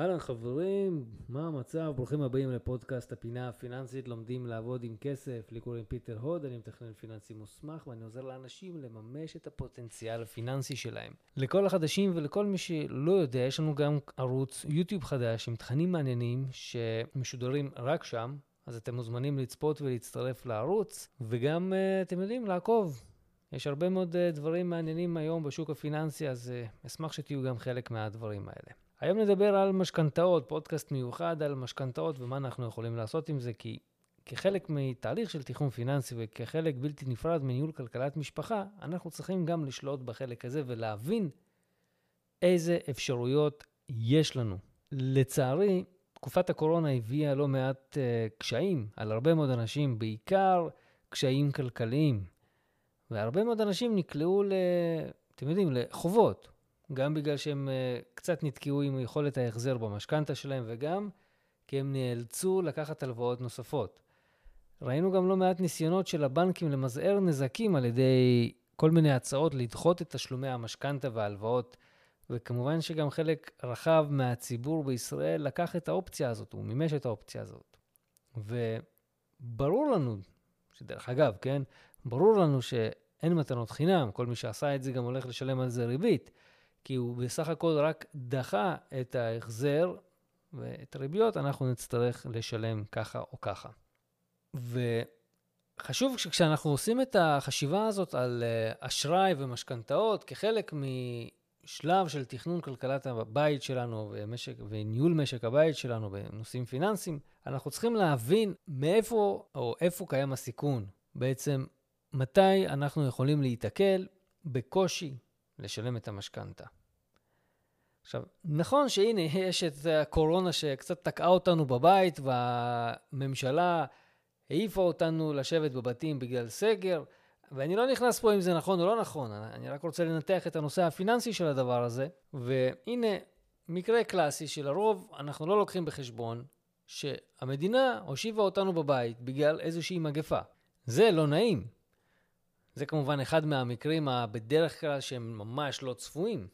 אהלן חברים, מה המצב? ברוכים הבאים לפודקאסט הפינה הפיננסית, לומדים לעבוד עם כסף. לי קוראים פיטר הוד, אני מתכנן פיננסי מוסמך ואני עוזר לאנשים לממש את הפוטנציאל הפיננסי שלהם. לכל החדשים ולכל מי שלא יודע, יש לנו גם ערוץ יוטיוב חדש עם תכנים מעניינים שמשודרים רק שם, אז אתם מוזמנים לצפות ולהצטרף לערוץ, וגם אתם יודעים לעקוב. יש הרבה מאוד דברים מעניינים היום בשוק הפיננסי, אז אשמח שתהיו גם חלק מהדברים האלה. היום נדבר על משכנתאות, פודקאסט מיוחד על משכנתאות ומה אנחנו יכולים לעשות עם זה, כי כחלק מתהליך של תכנון פיננסי וכחלק בלתי נפרד מניהול כלכלת משפחה, אנחנו צריכים גם לשלוט בחלק הזה ולהבין איזה אפשרויות יש לנו. לצערי, תקופת הקורונה הביאה לא מעט קשיים על הרבה מאוד אנשים, בעיקר קשיים כלכליים. והרבה מאוד אנשים נקלעו לחובות. גם בגלל שהם קצת נתקעו עם יכולת ההחזר במשכנתה שלהם, וגם כי הם נאלצו לקחת הלוואות נוספות. ראינו גם לא מעט ניסיונות של הבנקים למזער נזקים על ידי כל מיני הצעות לדחות את תשלומי המשכנתה וההלוואות, וכמובן שגם חלק רחב מהציבור בישראל לקח את האופציה הזאת, הוא מימש את האופציה הזאת. וברור לנו, שדרך אגב, כן? ברור לנו שאין מתנות חינם, כל מי שעשה את זה גם הולך לשלם על זה ריבית, כי הוא בסך הכל רק דחה את ההחזר, ואת הריביות אנחנו נצטרך לשלם ככה או ככה. וחשוב שכשאנחנו עושים את החשיבה הזאת על אשראי ומשכנתאות, כחלק משלב של תכנון כלכלת הבית שלנו וניהול משק הבית שלנו בנושאים פיננסיים, אנחנו צריכים להבין איפה קיים הסיכון. בעצם מתי אנחנו יכולים להתעכל בקושי לשלם את המשכנתה. עכשיו, נכון שהנה יש את הקורונה שקצת תקעה אותנו בבית, והממשלה העיפה אותנו לשבת בבתים בגלל סגר, ואני לא נכנס פה אם זה נכון או לא נכון, אני רק רוצה לנתח את הנושא הפיננסי של הדבר הזה, והנה מקרה קלאסי שלרוב אנחנו לא לוקחים בחשבון שהמדינה הושיבה אותנו בבית בגלל איזושהי מגפה. זה לא נעים. זה כמובן אחד מהמקרים בדרך כלל שהם ממש לא צפויים.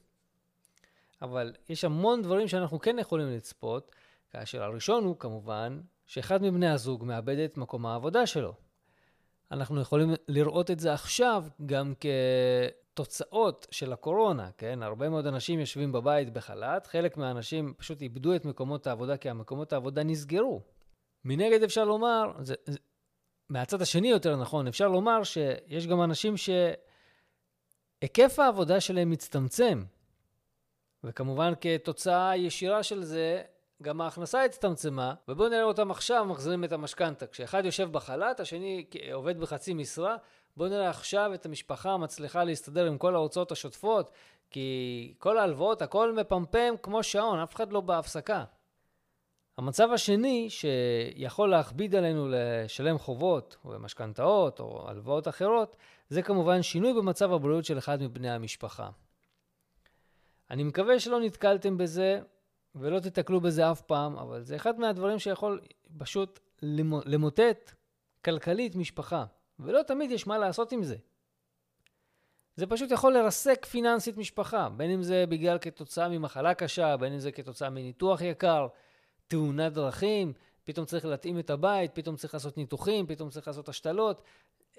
אבל יש המון דברים שאנחנו כן יכולים לצפות, כאשר הראשון הוא כמובן שאחד מבני הזוג מאבד את מקום העבודה שלו. אנחנו יכולים לראות את זה עכשיו גם כתוצאות של הקורונה, כן? הרבה מאוד אנשים יושבים בבית בחל"ת, חלק מהאנשים פשוט איבדו את מקומות העבודה כי המקומות העבודה נסגרו. מנגד אפשר לומר, מהצד השני יותר נכון, אפשר לומר שיש גם אנשים שהיקף העבודה שלהם מצטמצם, וכמובן כתוצאה ישירה של זה, גם ההכנסה הצטמצמה, ובואו נראה אותם עכשיו מחזירים את המשכנתה. כשאחד יושב בחל"ת, השני עובד בחצי משרה, בואו נראה עכשיו את המשפחה מצליחה להסתדר עם כל ההוצאות השוטפות, כי כל ההלוואות, הכל מפמפם כמו שעון, אף אחד לא בהפסקה. המצב השני שיכול להכביד עלינו לשלם חובות או משכנתאות או הלוואות אחרות, זה כמובן שינוי במצב הבריאות של אחד מבני המשפחה. אני מקווה שלא נתקלתם בזה ולא תתקלו בזה אף פעם, אבל זה אחד מהדברים שיכול פשוט למוטט כלכלית משפחה, ולא תמיד יש מה לעשות עם זה. זה פשוט יכול לרסק פיננסית משפחה, בין אם זה בגלל כתוצאה ממחלה קשה, בין אם זה כתוצאה מניתוח יקר, תאונת דרכים, פתאום צריך להתאים את הבית, פתאום צריך לעשות ניתוחים, פתאום צריך לעשות השתלות.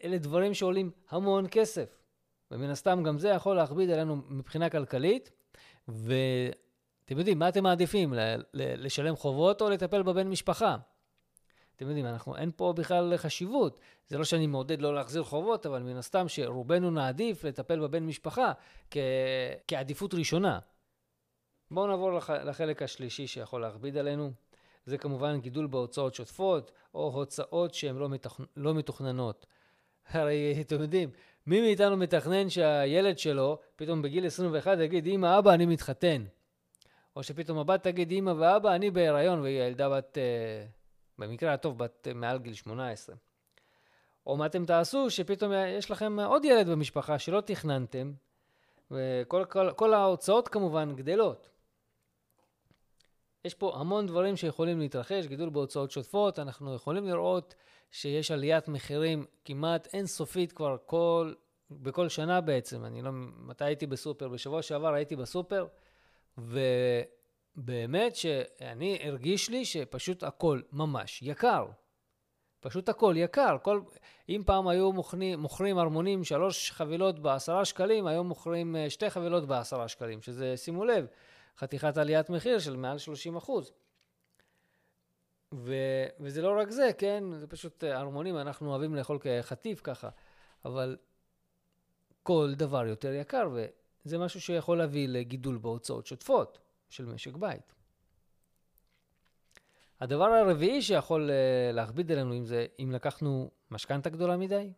אלה דברים שעולים המון כסף. ומן הסתם גם זה יכול להכביד עלינו מבחינה כלכלית. ואתם יודעים, מה אתם מעדיפים? לשלם חובות או לטפל בבן משפחה? אתם יודעים, אין פה בכלל חשיבות. זה לא שאני מעודד לא להחזיר חובות, אבל מן הסתם שרובנו נעדיף לטפל בבן משפחה כעדיפות ראשונה. בואו נעבור לחלק השלישי שיכול להכביד עלינו. זה כמובן גידול בהוצאות שוטפות, או הוצאות שהן לא מתוכננות. הרי אתם יודעים, מי מאיתנו מתכנן שהילד שלו פתאום בגיל 21 יגיד, אמא, אבא, אני מתחתן. או שפתאום הבת תגיד, אמא ואבא, אני בהיריון, והיא ילדה בת, במקרה הטוב, בת מעל גיל 18. או מה אתם תעשו שפתאום יש לכם עוד ילד במשפחה שלא תכננתם, וכל כל ההוצאות כמובן גדלות. יש פה המון דברים שיכולים להתרחש, גידול בהוצאות שוטפות, אנחנו יכולים לראות שיש עליית מחירים כמעט אינסופית כבר בכל שנה בעצם. מתי הייתי בסופר? בשבוע שעבר הייתי בסופר, באמת שאני הרגיש לי שפשוט הכל ממש יקר. פשוט הכל יקר. אם פעם היו מוכרים הרמונים 3 חבילות ב10 שקלים, היום מוכרים 2 חבילות ב10 שקלים, שזה, שימו לב, חתיכת עליית מחיר של מעל 30%. וזה לא רק זה, כן? זה פשוט הרמונים, אנחנו אוהבים לאכול כחטיף ככה, אבל כל דבר יותר יקר, וזה משהו שיכול להביא לגידול בהוצאות שוטפות של משק בית. הדבר הרביעי שיכול להכביד אלינו עם זה, אם לקחנו משכנתא גדולה מדי,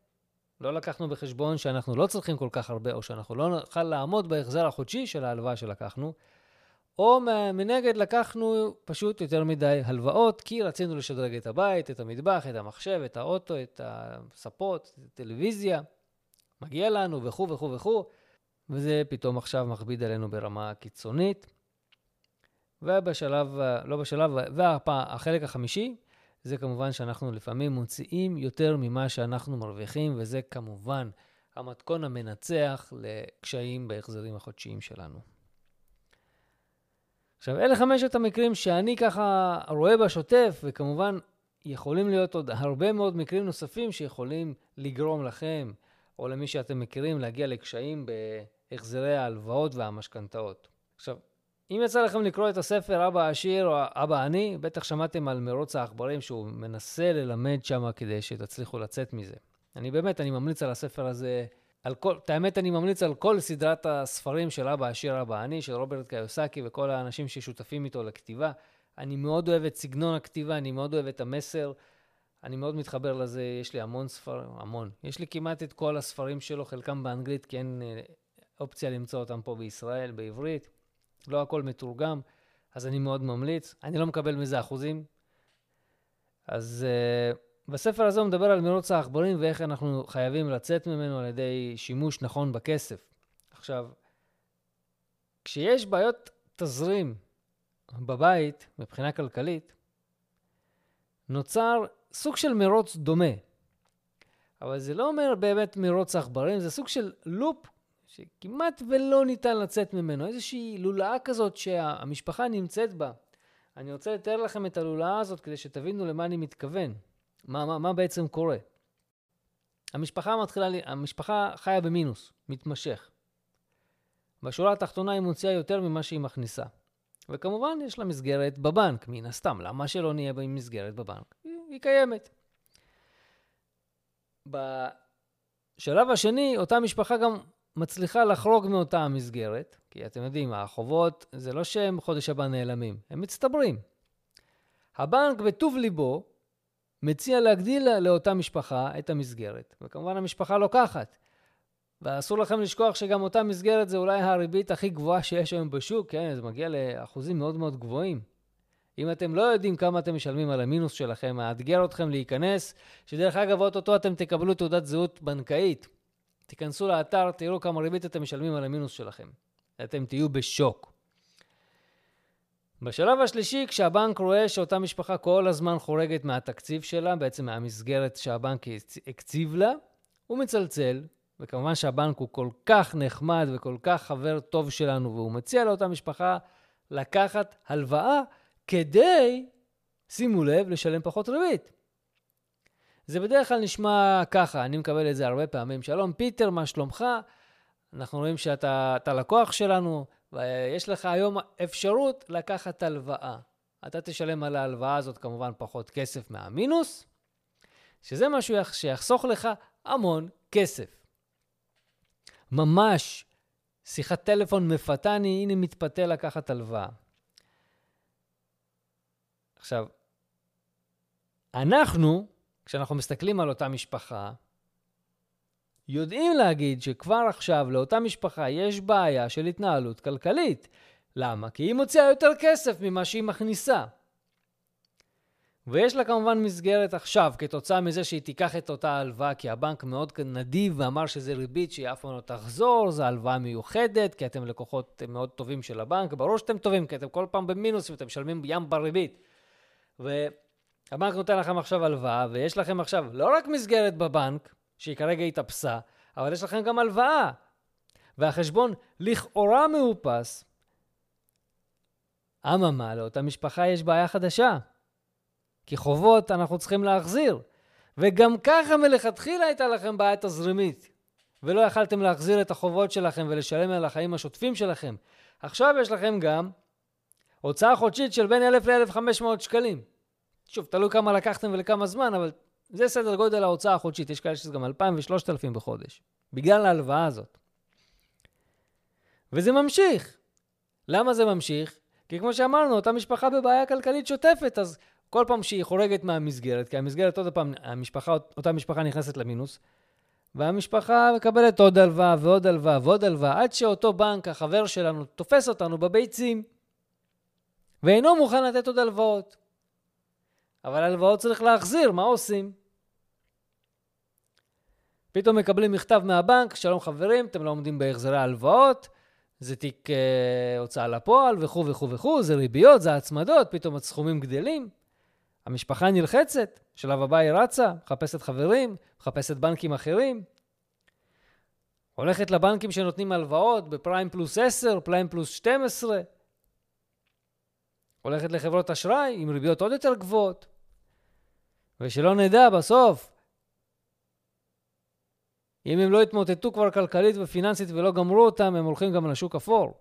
לא לקחנו בחשבון שאנחנו לא צריכים כל כך הרבה, או שאנחנו לא נוכל לעמוד בהחזר החודשי של ההלוואה שלקחנו, או מנגד לקחנו פשוט יותר מדי הלוואות, כי רצינו לשדרג את הבית, את המטבח, את המחשב, את האוטו, את הספות, את הטלוויזיה, מגיע לנו וכו' וכו' וכו', וזה פתאום עכשיו מכביד עלינו ברמה קיצונית. והחלק החמישי, זה כמובן שאנחנו לפעמים מוציאים יותר ממה שאנחנו מרוויחים, וזה כמובן המתכון המנצח לקשיים בהחזרים החודשיים שלנו. עכשיו, אלה 5 המקרים שאני ככה רואה בשוטף, וכמובן יכולים להיות עוד הרבה מאוד מקרים נוספים שיכולים לגרום לכם, או למי שאתם מכירים, להגיע לקשיים בהחזרי ההלוואות והמשכנתאות. עכשיו, אם יצא לכם לקרוא את הספר אבא עשיר או אבא עני, בטח שמעתם על מרוץ העכברים שהוא מנסה ללמד שם כדי שתצליחו לצאת מזה. אני ממליץ על הספר הזה, אני ממליץ על כל סדרת הספרים של אבא עשיר, אבא עני, של רוברט קיוסקי וכל האנשים ששותפים איתו לכתיבה. אני מאוד אוהב את סגנון הכתיבה, אני מאוד אוהב את המסר, אני מאוד מתחבר לזה, יש לי המון ספרים, יש לי כמעט את כל הספרים שלו, חלקם באנגלית, כי אין אופציה למצוא אותם פה בישראל, בעברית. לא הכל מתורגם, אז אני מאוד ממליץ. אני לא מקבל מזה אחוזים. אז בספר הזה הוא מדבר על מרוץ העכברים ואיך אנחנו חייבים לצאת ממנו על ידי שימוש נכון בכסף. עכשיו, כשיש בעיות תזרים בבית, מבחינה כלכלית, נוצר סוג של מרוץ דומה. אבל זה לא אומר באמת מרוץ העכברים, זה סוג של לופ שכמעט ולא ניתן לצאת ממנו. איזושהי לולאה כזאת שהמשפחה נמצאת בה. אני רוצה לתאר לכם את הלולאה הזאת כדי שתבינו למה אני מתכוון. מה בעצם קורה? המשפחה חיה במינוס, מתמשך. בשורה התחתונה היא מוציאה יותר ממה שהיא מכניסה. וכמובן יש לה מסגרת בבנק, מן הסתם. למה שלא נהיה בה מסגרת בבנק? היא קיימת. בשלב השני, אותה משפחה גם מצליחה לחרוג מאותה המסגרת, כי אתם יודעים, החובות זה לא שהם חודש הבא נעלמים, הם מצטברים. הבנק בטוב ליבו מציע להגדיל לאותה משפחה את המסגרת, וכמובן המשפחה לוקחת. ואסור לכם לשכוח שגם אותה מסגרת זה אולי הריבית הכי גבוהה שיש היום בשוק, כן? זה מגיע לאחוזים מאוד מאוד גבוהים. אם אתם לא יודעים כמה אתם משלמים על המינוס שלכם, מאתגר אתכם להיכנס, שדרך אגב אותו אתם תקבלו תעודת זהות בנקאית. תיכנסו לאתר, תראו כמה ריבית אתם משלמים על המינוס שלכם. אתם תהיו בשוק. בשלב השלישי, כשהבנק רואה שאותה משפחה כל הזמן חורגת מהתקציב שלה, בעצם מהמסגרת שהבנק הקציב לה, הוא מצלצל, וכמובן שהבנק הוא כל כך נחמד וכל כך חבר טוב שלנו, והוא מציע לאותה משפחה לקחת הלוואה כדי, שימו לב, לשלם פחות ריבית. זה בדרך כלל נשמע ככה, אני מקבל את זה הרבה פעמים. שלום פיטר, מה שלומך? אנחנו רואים שאתה לקוח שלנו, ויש לך היום אפשרות לקחת הלוואה. אתה תשלם על ההלוואה הזאת כמובן פחות כסף מהמינוס, שזה משהו שיחסוך לך המון כסף. ממש, שיחת טלפון מפתה, הנה מתפתה לקחת הלוואה. עכשיו, כשאנחנו מסתכלים על אותה משפחה, יודעים להגיד שכבר עכשיו לאותה משפחה יש בעיה של התנהלות כלכלית. למה? כי היא מוציאה יותר כסף ממה שהיא מכניסה. ויש לה כמובן מסגרת עכשיו, כתוצאה מזה שהיא תיקח את אותה הלוואה, כי הבנק מאוד נדיב ואמר שזה ריבית שהיא אף פעם לא תחזור, זו הלוואה מיוחדת, כי אתם לקוחות מאוד טובים של הבנק, ברור שאתם טובים, כי אתם כל פעם במינוס ואתם משלמים ים בריבית. הבנק נותן לכם עכשיו הלוואה, ויש לכם עכשיו לא רק מסגרת בבנק, שהיא כרגע התאפסה, אבל יש לכם גם הלוואה. והחשבון לכאורה מאופס, אממה, לאותה משפחה יש בעיה חדשה. כי חובות אנחנו צריכים להחזיר. וגם ככה מלכתחילה הייתה לכם בעיה תזרימית. ולא יכלתם להחזיר את החובות שלכם ולשלם על החיים השוטפים שלכם. עכשיו יש לכם גם הוצאה חודשית של בין 1,000 ל-1,500 שקלים. שוב, תלוי כמה לקחתם ולכמה זמן, אבל זה סדר גודל ההוצאה החודשית. יש כאלה שזה גם 2,000 ו-3,000 בחודש. בגלל ההלוואה הזאת. וזה ממשיך. למה זה ממשיך? כי כמו שאמרנו, אותה משפחה בבעיה כלכלית שוטפת, אז כל פעם שהיא חורגת מהמסגרת, כי המסגרת עוד פעם, אותה משפחה נכנסת למינוס, והמשפחה מקבלת עוד הלוואה ועוד הלוואה ועוד הלוואה, עד שאותו בנק, החבר שלנו, תופס אותנו בביצים, ואינו מוכן לתת עוד הלוואות. אבל הלוואות צריך להחזיר, מה עושים? פתאום מקבלים מכתב מהבנק, שלום חברים, אתם לא עומדים בהחזרי ההלוואות, זה תיק הוצאה לפועל וכו' וכו' וכו', זה ריביות, זה הצמדות, פתאום הסכומים גדלים. המשפחה נלחצת, שלב הבא היא רצה, מחפשת חברים, מחפשת בנקים אחרים. הולכת לבנקים שנותנים הלוואות בפריים פלוס 10, פריים פלוס 12. הולכת לחברות אשראי עם ריביות עוד יותר גבוהות. ושלא נדע בסוף, אם הם לא התמוטטו כבר כלכלית ופיננסית ולא גמרו אותם, הם הולכים גם לשוק אפור.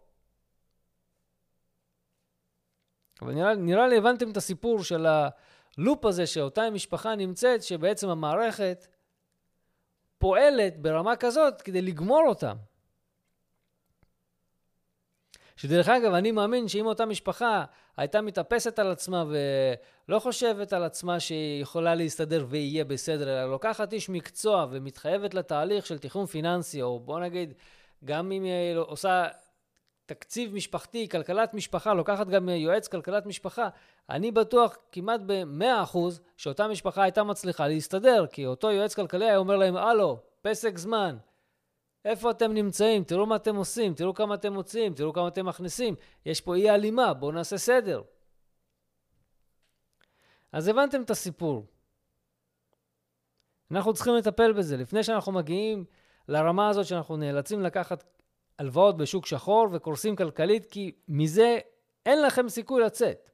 אבל נראה לי הבנתם את הסיפור של הלופ הזה שאותה משפחה נמצאת, שבעצם המערכת פועלת ברמה כזאת כדי לגמור אותם. שדרך אגב, אני מאמין שאם אותה משפחה הייתה מתאפסת על עצמה ולא חושבת על עצמה שהיא יכולה להסתדר ויהיה בסדר, אלא לוקחת איש מקצוע ומתחייבת לתהליך של תכנון פיננסי, או בוא נגיד, גם אם היא עושה תקציב משפחתי, כלכלת משפחה, לוקחת גם יועץ כלכלת משפחה, אני בטוח כמעט ב-100% שאותה משפחה הייתה מצליחה להסתדר, כי אותו יועץ כלכלי היה אומר להם, הלו, פסק זמן, איפה אתם נמצאים? תראו מה אתם עושים, תראו כמה אתם מוצאים, תראו כמה אתם מכניסים. יש פה אי אלימה, בואו נעשה סדר. אז הבנתם את הסיפור. אנחנו צריכים לטפל בזה. לפני שאנחנו מגיעים לרמה הזאת שאנחנו נאלצים לקחת הלוואות בשוק שחור וקורסים כלכלית, כי מזה אין לכם סיכוי לצאת.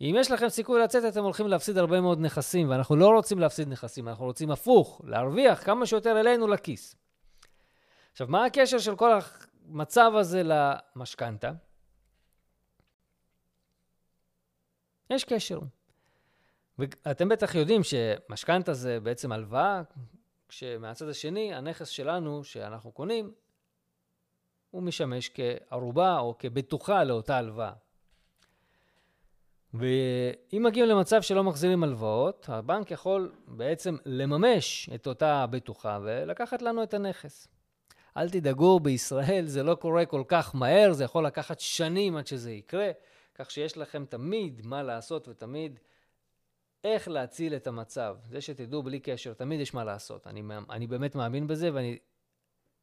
אם יש לכם סיכוי לצאת, אתם הולכים להפסיד הרבה מאוד נכסים, ואנחנו לא רוצים להפסיד נכסים, אנחנו רוצים הפוך, להרוויח כמה שיותר אלינו לכיס. עכשיו, מה הקשר של כל המצב הזה למשכנתא? יש קשר. ואתם בטח יודעים שמשכנתא זה בעצם הלוואה, כשמהצד השני, הנכס שלנו שאנחנו קונים, הוא משמש כערובה או כבטוחה לאותה הלוואה. ואם מגיעים למצב שלא מחזירים הלוואות, הבנק יכול בעצם לממש את אותה בטוחה ולקחת לנו את הנכס. אל תדאגו, בישראל זה לא קורה כל כך מהר, זה יכול לקחת שנים עד שזה יקרה, כך שיש לכם תמיד מה לעשות ותמיד איך להציל את המצב. זה שתדעו בלי קשר, תמיד יש מה לעשות. אני באמת מאמין בזה, ואני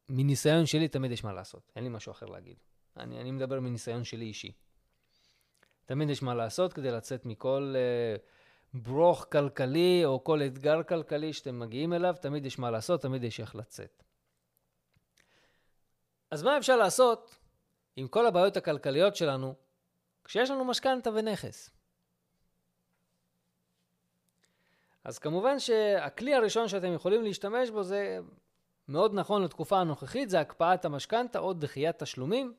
מניסיון שלי תמיד יש מה לעשות. אין לי משהו אחר להגיד. אני מדבר מניסיון שלי אישי. תמיד יש מה לעשות כדי לצאת מכל ברוך כלכלי או כל אתגר כלכלי שאתם מגיעים אליו, תמיד יש מה לעשות, תמיד יש איך לצאת. אז מה אפשר לעשות עם כל הבעיות הכלכליות שלנו כשיש לנו משכנתא ונכס? אז כמובן שהכלי הראשון שאתם יכולים להשתמש בו, זה מאוד נכון לתקופה הנוכחית, זה הקפאת המשכנתא או דחיית תשלומים,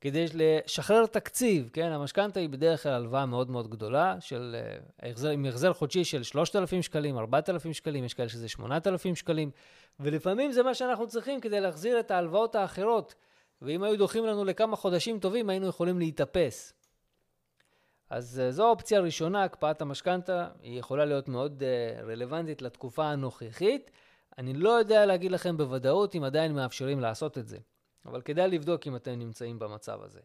כדי לשחרר תקציב, כן? המשכנתא היא בדרך כלל הלוואה מאוד מאוד גדולה, של החזר חודשי של 3,000 שקלים, 4,000 שקלים, יש כאלה שזה 8,000 שקלים, ולפעמים זה מה שאנחנו צריכים כדי להחזיר את ההלוואות האחרות, ואם היו דוחים לנו לכמה חודשים טובים, היינו יכולים להתאפס. אז זו האופציה הראשונה, הקפאת המשכנתא, היא יכולה להיות מאוד רלוונטית לתקופה הנוכחית, אני לא יודע להגיד לכם בוודאות אם עדיין מאפשרים לעשות את זה. אבל כדאי לבדוק אם אתם נמצאים במצב הזה.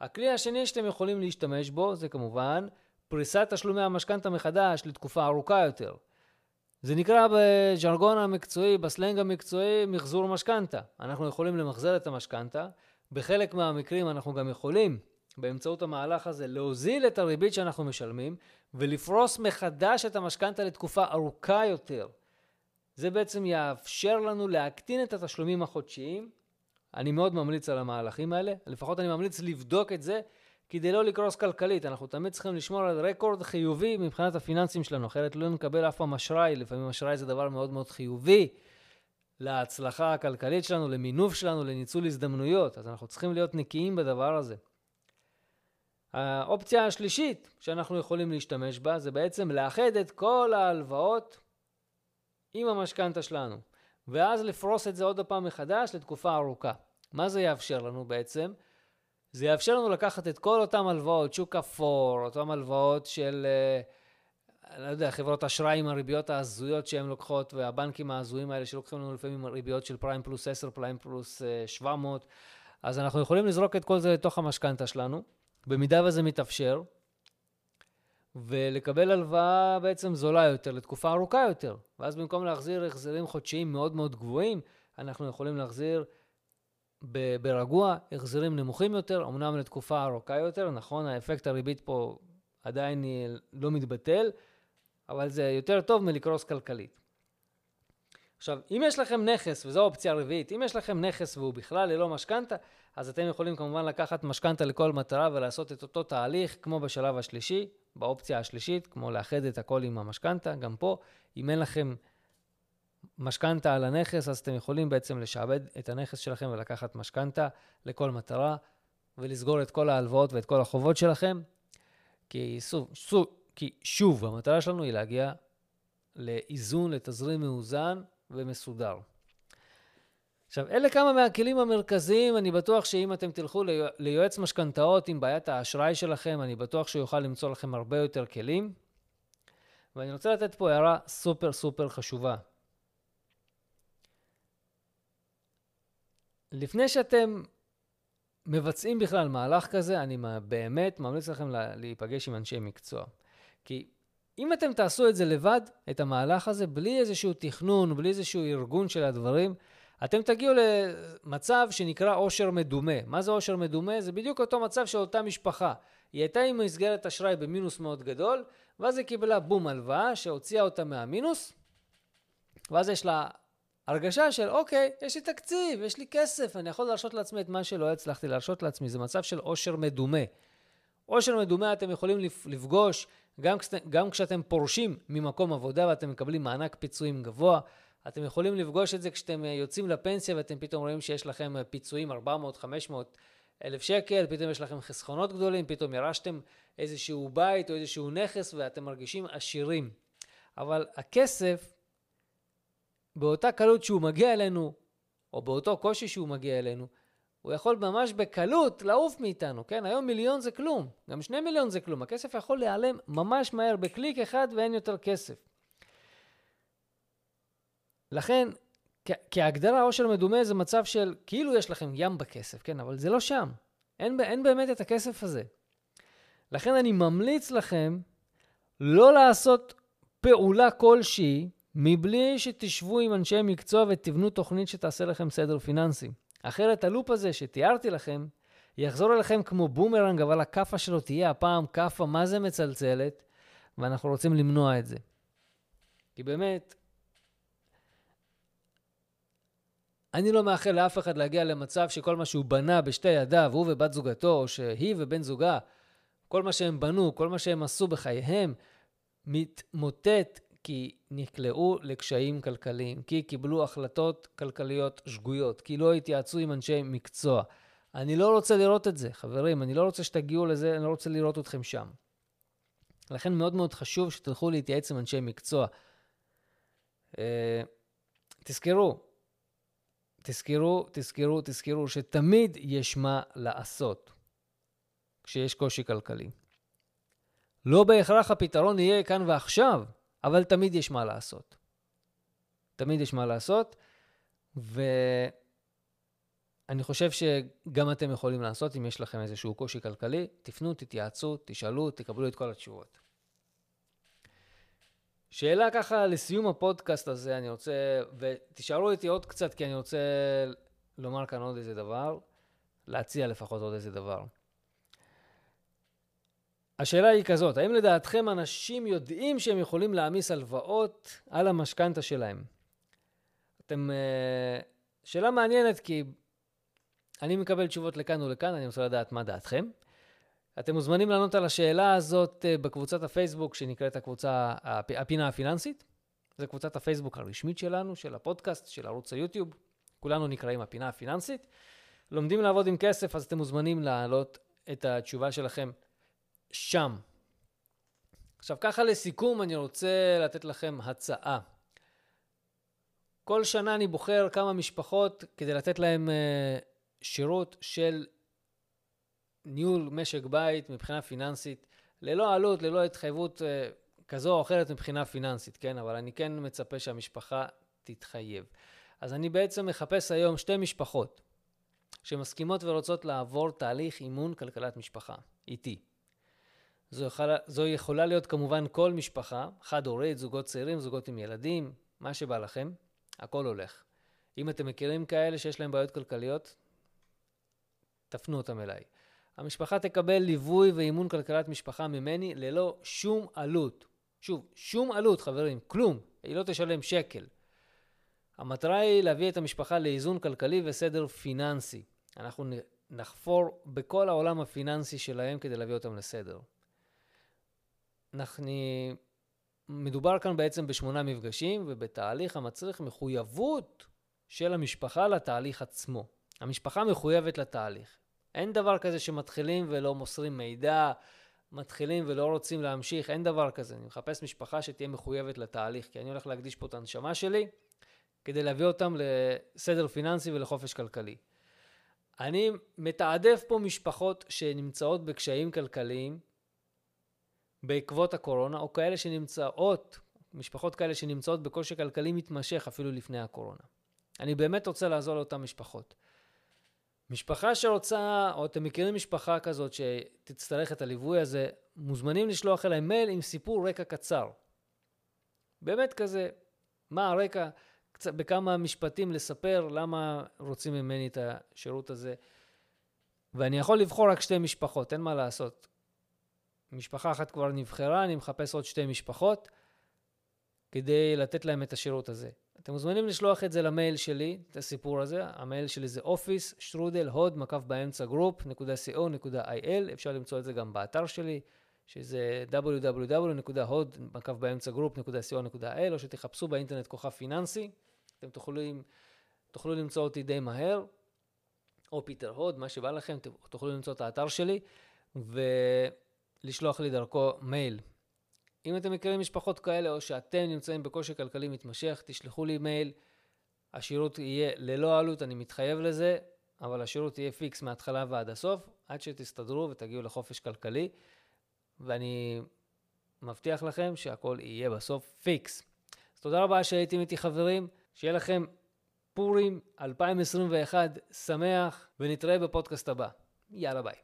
הכלי השני שאתם יכולים להשתמש בו, זה כמובן פריסת תשלומי המשכנתא מחדש לתקופה ארוכה יותר. זה נקרא בז'רגון המקצועי, בסלנג המקצועי, מחזור משכנתא. אנחנו יכולים למחזר את המשכנתא. בחלק מהמקרים אנחנו גם יכולים, באמצעות המהלך הזה, להוזיל את הריבית שאנחנו משלמים, ולפרוס מחדש את המשכנתא לתקופה ארוכה יותר. זה בעצם יאפשר לנו להקטין את התשלומים החודשיים, אני מאוד ממליץ על המהלכים האלה, לפחות אני ממליץ לבדוק את זה, כדי לא לקרוס כלכלית. אנחנו תמיד צריכים לשמור על רקורד חיובי מבחינת הפיננסים שלנו, אחרת לא נקבל אף פעם אשראי, לפעמים אשראי זה דבר מאוד מאוד חיובי, להצלחה הכלכלית שלנו, למינוף שלנו, לניצול הזדמנויות, אז אנחנו צריכים להיות נקיים בדבר הזה. האופציה השלישית שאנחנו יכולים להשתמש בה, זה בעצם לאחד את כל ההלוואות עם המשכנתא שלנו, ואז לפרוס את זה עוד הפעם מחדש לתקופה ארוכה. מה זה יאפשר לנו בעצם? זה יאפשר לנו לקחת את כל אותם הלוואות, שוק אפור, אותם הלוואות של, לא יודע, חברות אשראי עם הריביות ההזויות שהן לוקחות, והבנקים ההזויים האלה שלוקחים לנו לפעמים ריביות של פריים פלוס 10, פריים פלוס 700, אז אנחנו יכולים לזרוק את כל זה לתוך המשכנתא שלנו, במידה וזה מתאפשר, ולקבל הלוואה בעצם זולה יותר, לתקופה ארוכה יותר, ואז במקום להחזיר החזרים חודשיים מאוד מאוד גבוהים, אנחנו יכולים להחזיר ברגוע, החזרים נמוכים יותר, אמנם לתקופה ארוכה יותר, נכון, האפקט הריבית פה עדיין לא מתבטל, אבל זה יותר טוב מלקרוס כלכלית. עכשיו, אם יש לכם נכס, וזו אופציה רביעית, אם יש לכם נכס והוא בכלל ללא משכנתא, אז אתם יכולים כמובן לקחת משכנתא לכל מטרה ולעשות את אותו תהליך, כמו בשלב השלישי, באופציה השלישית, כמו לאחד את הכל עם המשכנתא, גם פה, אם אין לכם משכנתא על הנכס, אז אתם יכולים בעצם לשעבד את הנכס שלכם ולקחת משכנתא לכל מטרה, ולסגור את כל ההלוואות ואת כל החובות שלכם, כי שוב, המטרה שלנו היא להגיע לאיזון, לתזרים מאוזן ומסודר. עכשיו, אלה כמה מהכלים המרכזיים, אני בטוח שאם אתם תלכו ליועץ משכנתאות עם בעיית האשראי שלכם, אני בטוח שהוא יוכל למצוא לכם הרבה יותר כלים, ואני רוצה לתת פה הערה סופר סופר חשובה. לפני שאתם מבצעים בכלל מהלך כזה, אני באמת ממליץ לכם להיפגש עם אנשי מקצוע. כי אם אתם תעשו את זה לבד, את המהלך הזה, בלי איזשהו תכנון, בלי איזשהו ארגון של הדברים, אתם תגיעו למצב שנקרא עושר מדומה. מה זה עושר מדומה? זה בדיוק אותו מצב של אותה משפחה. היא הייתה עם מסגרת אשראי במינוס מאוד גדול, ואז היא קיבלה בום הלוואה שהוציאה אותה מהמינוס, ואז יש לה הרגשה של, אוקיי, יש לי תקציב, יש לי כסף, אני יכול להרשות לעצמי את מה שלא הצלחתי להרשות לעצמי. זה מצב של עושר מדומה. עושר מדומה אתם יכולים לפגוש גם כשאתם פורשים ממקום עבודה ואתם מקבלים מענק פיצויים גבוה. אתם יכולים לפגוש את זה כשאתם יוצאים לפנסיה ואתם פתאום רואים שיש לכם פיצויים 400, 500 אלף שקל, פתאום יש לכם חסכונות גדולים, פתאום ירשתם איזשהו בית או איזשהו נכס ואתם מרגישים עשירים. אבל הכסף, באותה קלות שהוא מגיע אלינו, או באותו קושי שהוא מגיע אלינו, הוא יכול ממש בקלות לעוף מאיתנו, כן? היום מיליון זה כלום, גם 2 מיליון זה כלום. הכסף יכול להיעלם ממש מהר, בקליק אחד ואין יותר כסף. לכן, כהגדרה עושר מדומה זה מצב של, כאילו יש לכם ים בכסף, כן? אבל זה לא שם. אין באמת את הכסף הזה. לכן אני ממליץ לכם לא לעשות פעולה כלשהי, מבלי שתשבו עם אנשי מקצוע ותבנו תוכנית שתעשה לכם סדר פיננסי. אחרת הלופ הזה שתיארתי לכם, יחזור אליכם כמו בומרנג, אבל הקפה שלו תהיה הפעם קפה, מה זה מצלצלת, ואנחנו רוצים למנוע את זה. כי באמת, אני לא מאחל לאף אחד להגיע למצב שכל מה שהוא בנה בשתי ידיו, הוא ובת זוגתו, או שהיא ובן זוגה, כל מה שהם בנו, כל מה שהם עשו בחייהם, מתמוטט, כי נקלעו לקשיים כלכליים, כי קיבלו החלטות כלכליות שגויות, כי לא התייעצו עם אנשי מקצוע. אני לא רוצה לראות את זה, חברים, אני לא רוצה שתגיעו לזה, אני לא רוצה לראות אתכם שם. לכן מאוד מאוד חשוב שתלכו להתייעץ עם אנשי מקצוע. תזכרו שתמיד יש מה לעשות כשיש קושי כלכלי. לא בהכרח הפתרון יהיה כאן ועכשיו, אבל תמיד יש מה לעשות. ואני חושב שגם אתם יכולים לעשות, אם יש לכם איזשהו קושי כלכלי, תפנו, תתייעצו, תשאלו, תקבלו את כל התשובות. שאלה ככה לסיום הפודקאסט הזה, אני רוצה, ותשארו איתי עוד קצת, כי אני רוצה לומר כאן עוד איזה דבר, להציע לפחות עוד איזה דבר. השאלה היא כזאת, האם לדעתכם אנשים יודעים שהם יכולים להעמיס הלוואות על המשכנתא שלהם? שאלה מעניינת, כי אני מקבל תשובות לכאן ולכאן, אני רוצה לדעת מה דעתכם. אתם מוזמנים לענות על השאלה הזאת בקבוצת הפייסבוק שנקראת הקבוצה הפינה הפיננסית. זו קבוצת הפייסבוק הרשמית שלנו, של הפודקאסט, של ערוץ היוטיוב. כולנו נקראים הפינה הפיננסית. לומדים לעבוד עם כסף, אז אתם מוזמנים להעלות את התשובה שלכם שם. עכשיו ככה לסיכום, אני רוצה לתת לכם הצעה. כל שנה אני בוחר כמה משפחות כדי לתת להם שירות של ניהול משק בית מבחינה פיננסית, ללא עלות, ללא התחייבות כזו או אחרת מבחינה פיננסית, כן? אבל אני כן מצפה שהמשפחה תתחייב. אז אני בעצם מחפש היום שתי משפחות שמסכימות ורוצות לעבור תהליך אימון כלכלת משפחה, איתי. זו יכולה להיות כמובן כל משפחה, חד הורית, זוגות צעירים, זוגות עם ילדים, מה שבא לכם, הכל הולך. אם אתם מכירים כאלה שיש להם בעיות כלכליות, תפנו אותם אליי. המשפחה תקבל ליווי ואימון כלכלת משפחה ממני ללא שום עלות. שוב, שום עלות, חברים, כלום. היא לא תשלם שקל. המטרה היא להביא את המשפחה לאיזון כלכלי וסדר פיננסי. אנחנו נחפור בכל העולם הפיננסי שלהם כדי להביא אותם לסדר. מדובר כאן בעצם ב8 מפגשים, ובתהליך המצריך מחויבות של המשפחה לתהליך עצמו. המשפחה מחויבת לתהליך. אין דבר כזה שמתחילים ולא מוסרים מידע, מתחילים ולא רוצים להמשיך, אין דבר כזה. אני מחפש משפחה שתהיה מחויבת לתהליך, כי אני הולך להקדיש פה את הנשמה שלי, כדי להביא אותם לסדר פיננסי ולחופש כלכלי. אני מתעדף פה משפחות שנמצאות בקשיים כלכליים, בעקבות הקורונה, או כאלה שנמצאות, משפחות כאלה שנמצאות בקושי כלכלי מתמשך אפילו לפני הקורונה. אני באמת רוצה לעזור לאותן משפחות. משפחה שרוצה, או אתם מכירים משפחה כזאת שתצטרך את הליווי הזה, מוזמנים לשלוח אליי מייל עם סיפור רקע קצר. באמת כזה, מה הרקע, בכמה משפטים לספר למה רוצים ממני את השירות הזה. ואני יכול לבחור רק 2 משפחות, אין מה לעשות. משפחה אחת כבר נבחרה, אני מחפש עוד 2 משפחות כדי לתת להם את השירות הזה. אתם מוזמנים לשלוח את זה למייל שלי, את הסיפור הזה. המייל שלי זה office@hod-group.co.il. אפשר למצוא את זה גם באתר שלי, שזה www.hod-group.co.il, או שתחפשו באינטרנט כוכב פיננסי. אתם תוכלו למצוא אותי די מהר, או פיטר הוד, מה שבא לכם, תוכלו למצוא את האתר שלי, ולשלוח לי דרכו מייל. אם אתם מכירים משפחות כאלה, או שאתם נמצאים בקושי כלכלי מתמשך, תשלחו לי מייל, השירות יהיה ללא עלות, אני מתחייב לזה, אבל השירות יהיה פיקס מההתחלה ועד הסוף, עד שתסתדרו ותגיעו לחופש כלכלי, ואני מבטיח לכם שהכל יהיה בסוף פיקס. אז תודה רבה שהייתם איתי חברים, שיהיה לכם פורים 2021 שמח, ונתראה בפודקאסט הבא. יאללה ביי.